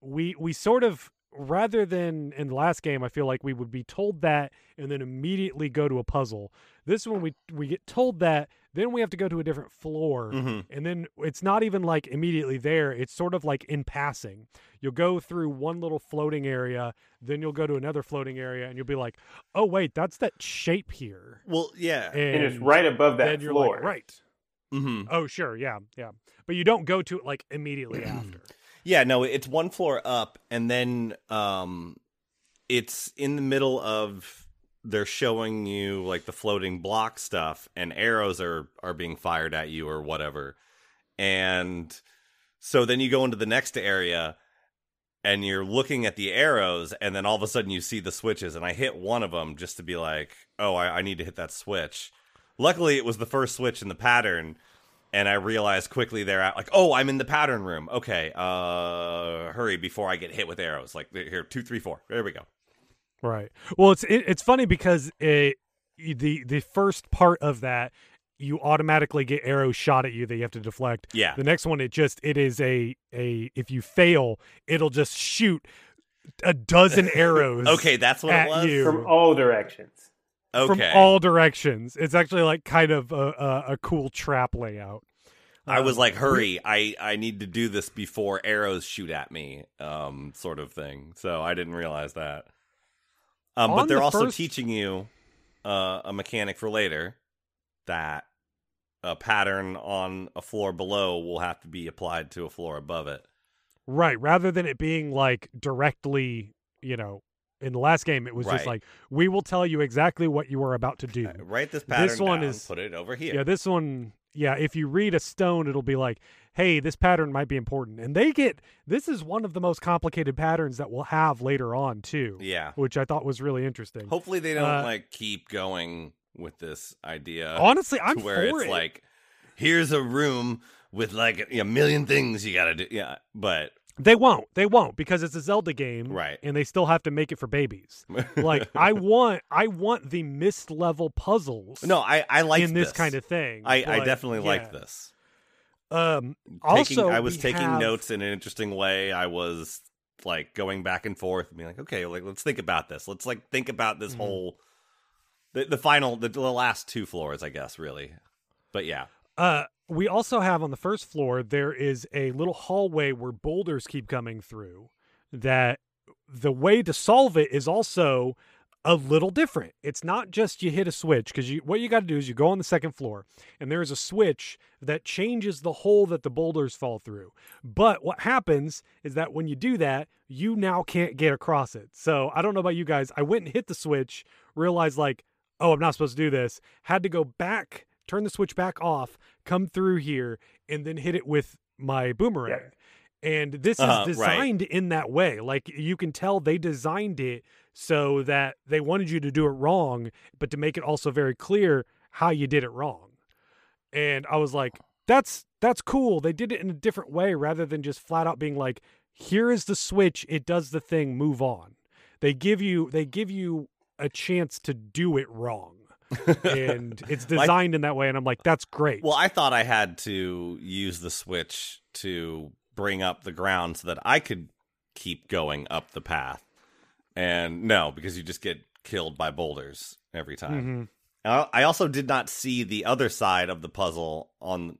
We sort of, rather than in the last game, I feel like we would be told that and then immediately go to a puzzle. This one, we get told that, then we have to go to a different floor. Mm-hmm. And then it's not even immediately there. It's sort of in passing. You'll go through one little floating area, then you'll go to another floating area, and you'll be like, oh, wait, that's that shape here. Well, yeah. And it's right above that floor. Right. Mm-hmm. Oh, sure. Yeah. Yeah. But you don't go to it immediately after. Yeah. No, it's one floor up, and then it's in the middle of. They're showing you the floating block stuff, and arrows are being fired at you or whatever. And so then you go into the next area and you're looking at the arrows, and then all of a sudden you see the switches, and I hit one of them just to be I need to hit that switch. Luckily it was the first switch in the pattern, and I realized quickly thereafter, I'm in the pattern room. Okay. Hurry before I get hit with arrows. Here, 2, 3, 4, there we go. Right. Well, it's funny because the first part of that, you automatically get arrows shot at you that you have to deflect. Yeah. The next one, it is if you fail, it'll just shoot a dozen arrows. Okay, that's what it was. From all directions. Okay. From all directions. It's actually kind of a cool trap layout. I was hurry, I need to do this before arrows shoot at me, sort of thing. So I didn't realize that. But they're also teaching you a mechanic for later that a pattern on a floor below will have to be applied to a floor above it. Right. Rather than it being directly, in the last game, it was just we will tell you exactly what you are about to do. Write this pattern put it over here. Yeah, this one. Yeah, if you read a stone, it'll be hey, this pattern might be important. And this is one of the most complicated patterns that we'll have later on, too. Yeah. Which I thought was really interesting. Hopefully they don't, keep going with this idea. Honestly, I'm for it. Where it's here's a room with, a million things you gotta do. Yeah, but... They won't, because it's a Zelda game, right? And they still have to make it for babies. I want the missed level puzzles. No, I like in this kind of thing. I definitely like this. I was taking notes in an interesting way. I was going back and forth and being okay, let's think about this. Let's think about this whole the last two floors, I guess, really. But yeah. We also have on the first floor, there is a little hallway where boulders keep coming through that the way to solve it is also a little different. It's not just you hit a switch, because what you got to do is you go on the second floor, and there is a switch that changes the hole that the boulders fall through. But what happens is that when you do that, you now can't get across it. So I don't know about you guys. I went and hit the switch, realized like, oh, I'm not supposed to do this. Had to go back, turn the switch back off, come through here, and then hit it with my boomerang. Yeah. And this is designed in that way. Like, you can tell they designed it so that they wanted you to do it wrong, but to make it also very clear how you did it wrong. And I was like, that's cool. They did it in a different way rather than just flat out being like, here is the switch. It does the thing. Move on. They give you a chance to do it wrong. And it's designed in that way. And I'm like, that's great. Well, I thought I had to use the switch to bring up the ground so that I could keep going up the path. And no, because you just get killed by boulders every time. Mm-hmm. I also did not see the other side of the puzzle on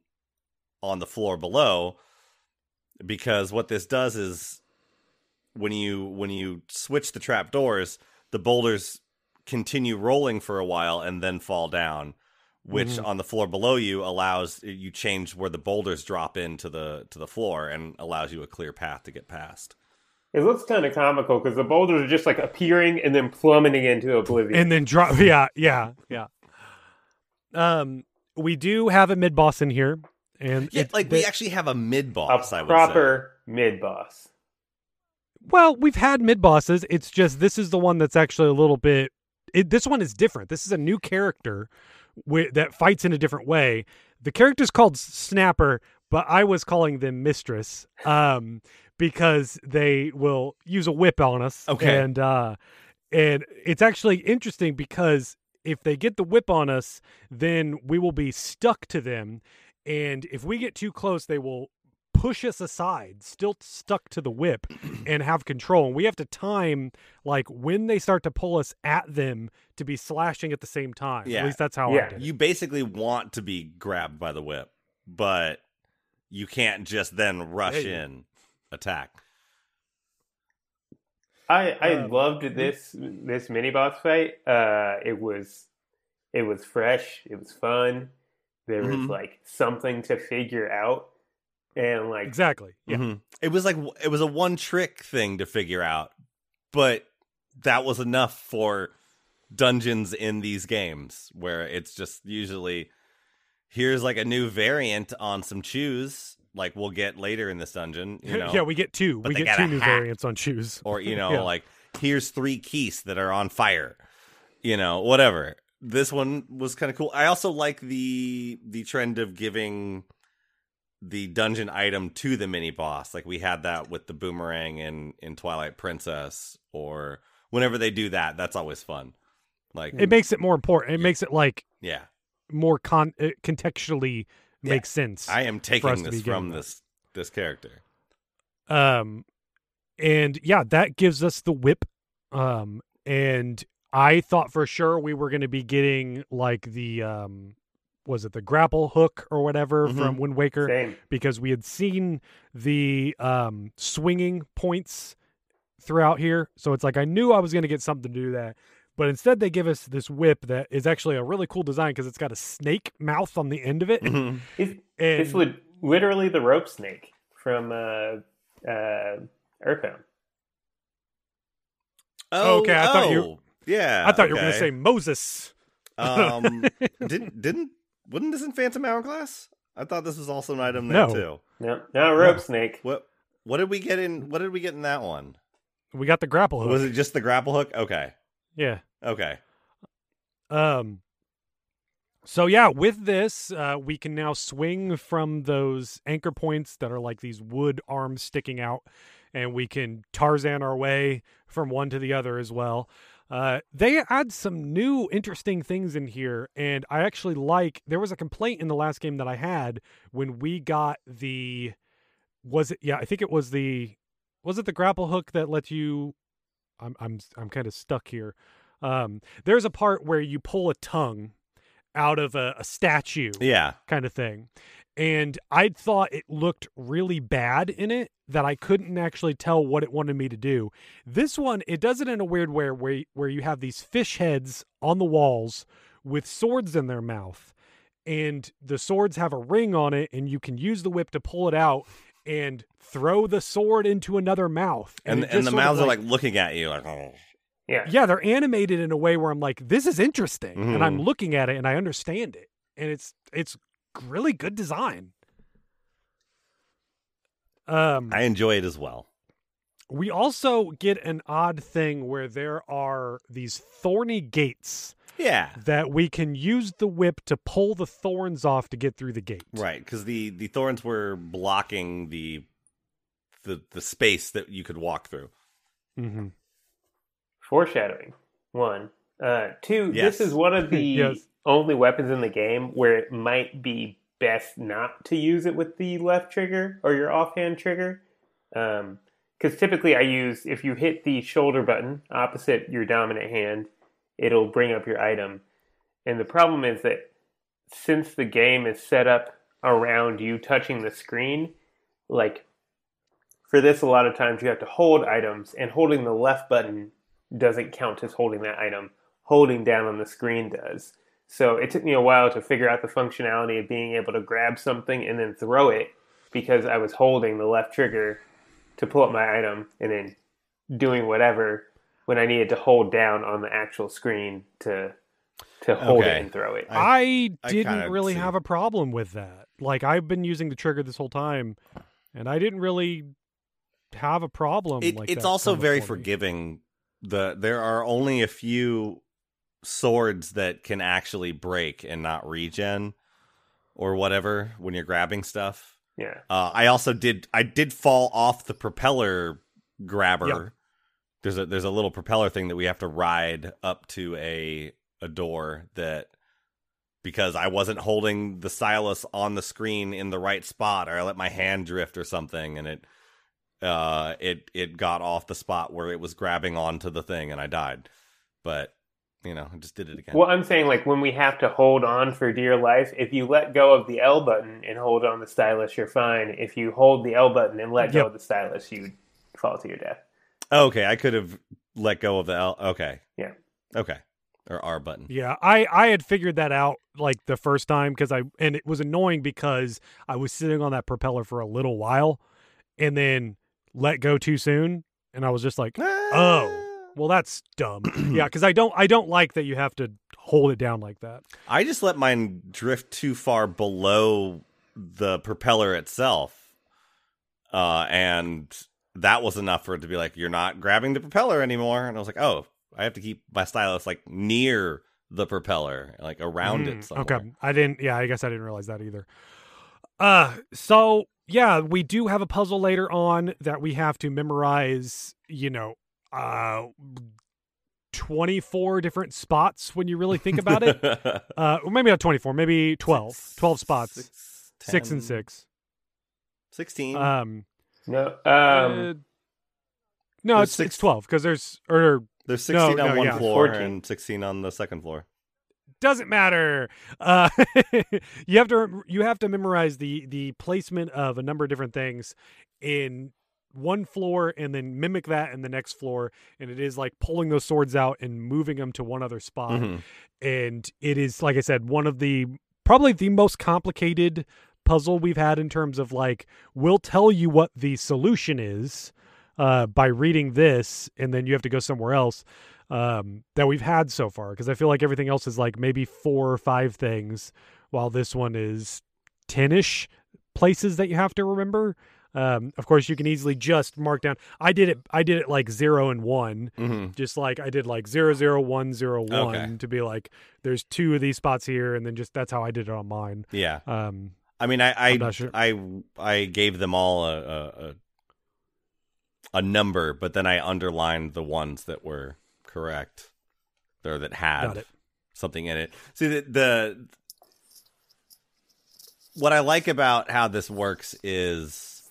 the floor below, because what this does is when you switch the trap doors, the boulders continue rolling for a while and then fall down, which on the floor below you allows you change where the boulders drop into to the floor and allows you a clear path to get past. It looks kind of comical because the boulders are just like appearing and then plummeting into oblivion and then drop. Yeah. We do have a mid boss in here, and we actually have a mid boss. I would say a proper mid boss. Well, we've had mid bosses. It's just this is the one that's actually a little bit. This one is different. This is a new character that fights in a different way. The character's called Snapper, but I was calling them Mistress because they will use a whip on us. Okay. And it's actually interesting because if they get the whip on us, then we will be stuck to them. And if we get too close, they will push us aside, still stuck to the whip, and have control. And we have to time like when they start to pull us at them to be slashing at the same time. Yeah. At least that's how I did it. You basically want to be grabbed by the whip, but you can't just then rush in attack. I loved this mini boss fight. It was fresh. It was fun. There was like something to figure out. And like exactly, yeah. Mm-hmm. It was a one trick thing to figure out, but that was enough for dungeons in these games where it's just usually here's like a new variant on some chews, like we'll get later in this dungeon. You know, we get two. We get two new variants on chews, or like here's three keys that are on fire. You know, whatever. This one was kind of cool. I also like the trend of giving the dungeon item to the mini boss. Like we had that with the boomerang in Twilight Princess, or whenever they do that, that's always fun. Like it makes it more important. It makes it like more contextually makes sense. I am taking this from this character. And that gives us the whip. And I thought for sure we were going to be getting like the, was it the grapple hook or whatever from Wind Waker? Same. Because we had seen the swinging points throughout here. So it's like I knew I was going to get something to do that. But instead they give us this whip that is actually a really cool design because it's got a snake mouth on the end of it. Mm-hmm. It's literally the rope snake from Earthbound. Oh, okay. I thought you were going to say Moses. Wasn't this in Phantom Hourglass? I thought this was also an item there too. No, rope snake. What did we get in? What did we get in that one? We got the grapple hook. Was it just the grapple hook? Okay. Yeah. Okay. So with this, we can now swing from those anchor points that are like these wood arms sticking out, and we can Tarzan our way from one to the other as well. They add some new interesting things in here, and I actually there was a complaint in the last game that I had when we got was it the grapple hook that let you, I'm kind of stuck here. There's a part where you pull a tongue out of a statue kind of thing. And I thought it looked really bad in it, that I couldn't actually tell what it wanted me to do. This one, it does it in a weird way where you have these fish heads on the walls with swords in their mouth. And the swords have a ring on it, and you can use the whip to pull it out and throw the sword into another mouth. And the mouths are like looking at you. Like, oh. Yeah, they're animated in a way where I'm like, this is interesting. Mm-hmm. And I'm looking at it, and I understand it. And it's really good design. I enjoy it as well. We also get an odd thing where there are these thorny gates. Yeah. That we can use the whip to pull the thorns off to get through the gate. Right, because the thorns were blocking the space that you could walk through. Mm-hmm. Foreshadowing, one. Two, yes. This is one of the only weapons in the game where it might be best not to use it with the left trigger or your offhand trigger. Because typically I use, if you hit the shoulder button opposite your dominant hand, it'll bring up your item. And the problem is that since the game is set up around you touching the screen, like for this, a lot of times you have to hold items, and holding the left button doesn't count as holding that item. Holding down on the screen does. So it took me a while to figure out the functionality of being able to grab something and then throw it, because I was holding the left trigger to pull up my item and then doing whatever when I needed to hold down on the actual screen to hold it and throw it. I didn't really have a problem with that. Like, I've been using the trigger this whole time, and I didn't really have a problem. It's also very forgiving. There are only a few swords that can actually break and not regen or whatever when you're grabbing stuff. Yeah. I did fall off the propeller grabber. Yep. There's a little propeller thing that we have to ride up to a door that, because I wasn't holding the stylus on the screen in the right spot, or I let my hand drift or something, and it got off the spot where it was grabbing onto the thing, and I died. But I just did it again. Well, I'm saying, like, when we have to hold on for dear life, if you let go of the L button and hold on the stylus, you're fine. If you hold the L button and let go of the stylus, you fall to your death. Okay, I could have let go of the L. Okay. Yeah. Okay. Or R button. Yeah, I had figured that out, like, the first time, and it was annoying because I was sitting on that propeller for a little while and then let go too soon, and I was just like, oh, well, that's dumb. Yeah, because I don't like that you have to hold it down like that. I just let mine drift too far below the propeller itself, and that was enough for it to be like, you're not grabbing the propeller anymore. And I was like, oh, I have to keep my stylus like near the propeller, like around it somewhere. Okay. I guess I didn't realize that either. So we do have a puzzle later on that we have to memorize, 24 different spots when you really think about it. Or maybe not 24, maybe 12. 12 spots. 10, 6 and 6. 16. No, no, it's six, it's 12 because there's 16 on one floor 14. And 16 on the second floor. Doesn't matter. You have to memorize the placement of a number of different things in one floor, and then mimic that in the next floor. And it is like pulling those swords out and moving them to one other spot. Mm-hmm. And it is, like I said, one of the probably the most complicated puzzle we've had in terms of, like, we'll tell you what the solution is by reading this, and then you have to go somewhere else, that we've had so far, because I feel like everything else is like maybe 4 or 5 things, while this one is 10-ish places that you have to remember. Of course, you can easily just mark down. I did it like 0 and 1, mm-hmm. just like I did like 0, 0, 1, 0, 1 to be like, there's 2 of these spots here, and then just that's how I did it on mine. Yeah. I mean, I gave them all a number, but then I underlined the ones that were correct, or that had something in it. See, the what I like about how this works is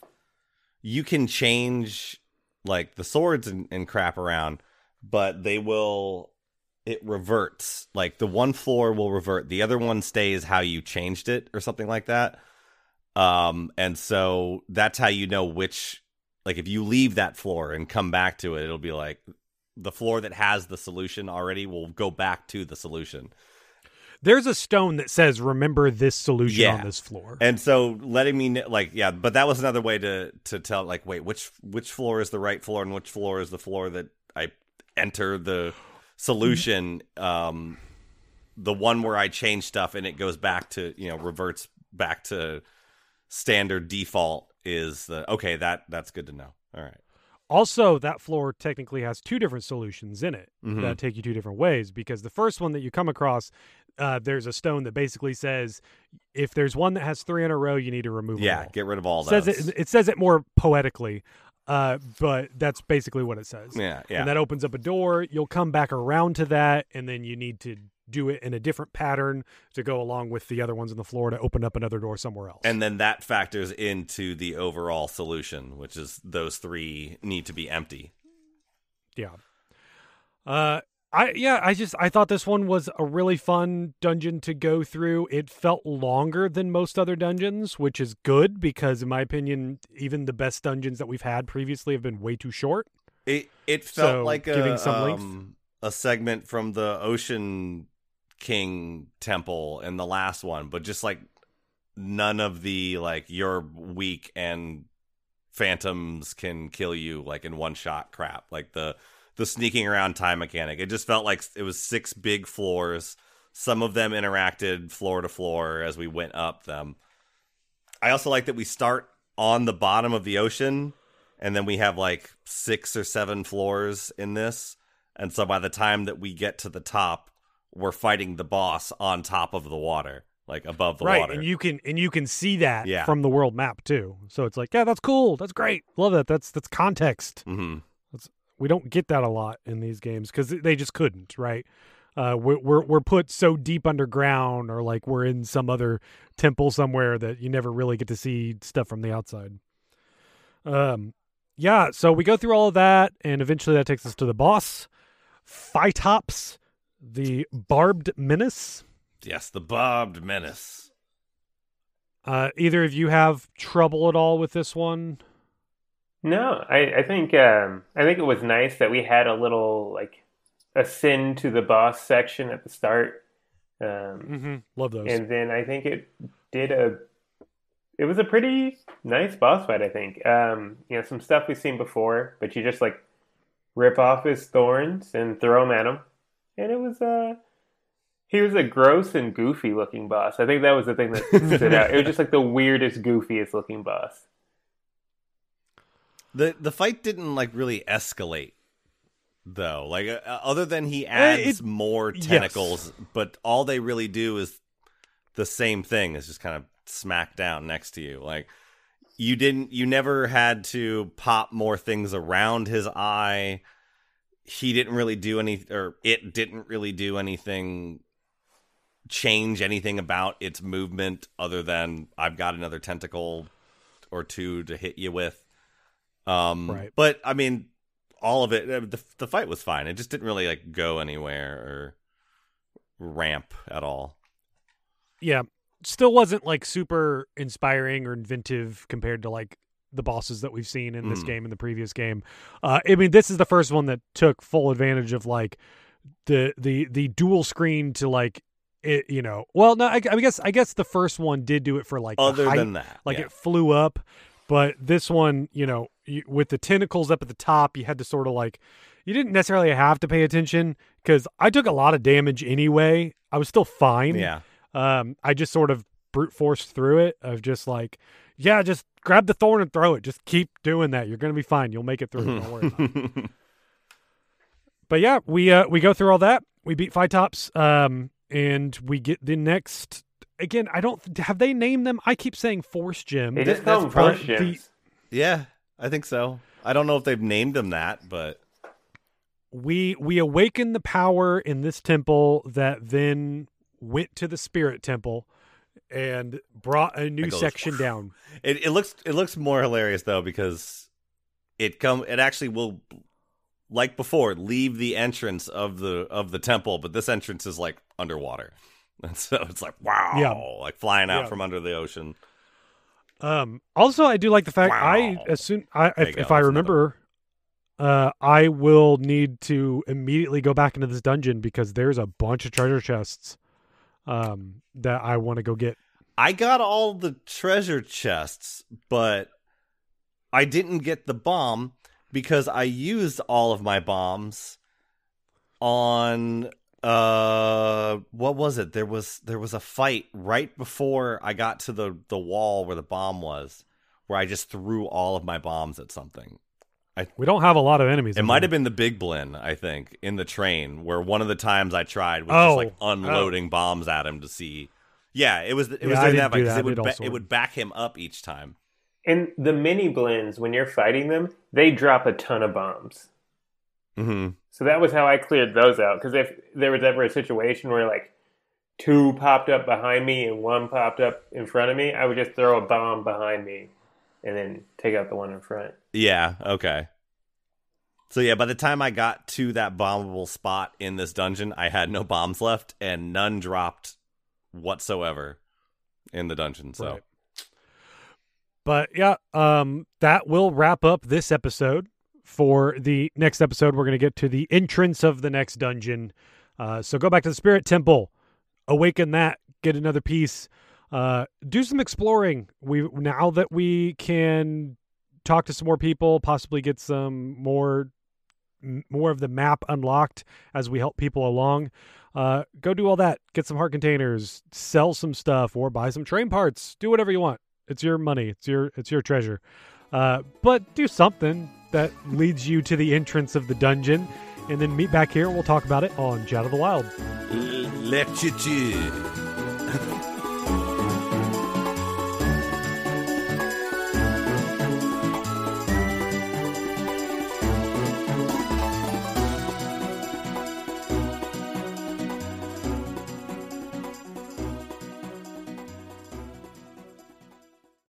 you can change, like, the swords and crap around, but it reverts. Like, the one floor will revert. The other one stays how you changed it or something like that. And so that's how you know which, like, if you leave that floor and come back to it, it'll be like the floor that has the solution already will go back to the solution. There's a stone that says, remember this solution on this floor. And so letting me but that was another way to tell, like, wait, which floor is the right floor and which floor is the floor that I enter the solution. The one where I change stuff and it goes back to, reverts back to standard default is the, okay, that's good to know. All right. Also, that floor technically has two different solutions in it that take you two different ways, because the first one that you come across, there's a stone that basically says, if there's one that has three in a row, you need to remove them all. Yeah, get rid of all those. It says it more poetically, but that's basically what it says. Yeah. And that opens up a door. You'll come back around to that, and then you need to do it in a different pattern to go along with the other ones on the floor to open up another door somewhere else. And then that factors into the overall solution, which is those three need to be empty. Yeah. I thought this one was a really fun dungeon to go through. It felt longer than most other dungeons, which is good because, in my opinion, even the best dungeons that we've had previously have been way too short. It felt like giving some length. A segment from the Ocean King Temple and the last one, but just like none of the you're weak and phantoms can kill you like in one shot crap, like the sneaking around time mechanic. It just felt like it was six big floors. Some of them interacted floor to floor as we went up them. I also like that we start on the bottom of the ocean and then we have like 6 or 7 floors in this. And so by the time that we get to the top, we're fighting the boss on top of the water, like above the water. Right, and you can see that from the world map too. So it's like, yeah, that's cool. That's great. Love that. That's context. Mm-hmm. We don't get that a lot in these games because they just couldn't, right? We're put so deep underground or like we're in some other temple somewhere that you never really get to see stuff from the outside. Yeah, so we go through all of that, and eventually that takes us to the boss. Phytops, the Barbed Menace. Yes, the Barbed Menace. Either of you have trouble at all with this one? No, I think it was nice that we had a little ascend to the boss section at the start. Love those. And then I think it did it was a pretty nice boss fight. I think some stuff we've seen before, but you just rip off his thorns and throw them at him. And it was, he was a gross and goofy looking boss. I think that was the thing that stood out. It was just the weirdest, goofiest looking boss. The fight didn't really escalate though. Other than he adds more tentacles, but all they really do is the same thing. It's just kind of smack down next to you. You never had to pop more things around his eye. He didn't really do it didn't really do anything, change anything about its movement other than I've got another tentacle or two to hit you with. Right. But I mean, all of it, the fight was fine. It just didn't really go anywhere or ramp at all. Yeah. Still wasn't super inspiring or inventive compared to the bosses that we've seen in this game and the previous game. I mean, this is the first one that took full advantage of the dual screen to it, Well, no, I guess the first one did do it for other height, than that, it flew up, but this one, with the tentacles up at the top, you had to sort of you didn't necessarily have to pay attention because I took a lot of damage anyway. I was still fine. Yeah. I just sort of brute forced through it of just just grab the thorn and throw it. Just keep doing that. You're going to be fine. You'll make it through. Don't worry about it. But yeah, we go through all that. We beat Phytops, and we get the next. Again, have they named them? I keep saying Force Gym. They just call them Force Gyms. Yeah, I think so. I don't know if they've named them that, but we awaken the power in this temple that then went to the Spirit Temple and brought a new section down. It looks more hilarious though because it actually will, like before, leave the entrance of the temple, but this entrance is underwater, and so it's wow, flying out from under the ocean. Also, I do like the fact if I remember, I will need to immediately go back into this dungeon because there's a bunch of treasure chests that I want to go get. I got all the treasure chests, but I didn't get the bomb because I used all of my bombs on what was it? There was a fight right before I got to the wall where the bomb was, where I just threw all of my bombs at something. We don't have a lot of enemies. It might have been the Big Blin, I think, in the train, where one of the times I tried was just like unloading bombs at him to see. Yeah, it was doing that because it would back him up each time. And the mini Blins, when you're fighting them, they drop a ton of bombs. Mm-hmm. So that was how I cleared those out. Because if there was ever a situation where like two popped up behind me and one popped up in front of me, I would just throw a bomb behind me and then take out the one in front. Yeah, okay. So yeah, by the time I got to that bombable spot in this dungeon, I had no bombs left and none dropped whatsoever in the dungeon. So. Right. But yeah, that will wrap up this episode. For the next episode, we're going to get to the entrance of the next dungeon. So go back to the Spirit Temple, awaken that, get another piece, do some exploring. Now that we can talk to some more people, possibly get some more of the map unlocked as we help people along. Go do all that. Get some heart containers, sell some stuff, or buy some train parts. Do whatever you want. It's your money. It's your treasure. But do something that leads you to the entrance of the dungeon. And then meet back here. We'll talk about it on Chat of the Wild. Lecture.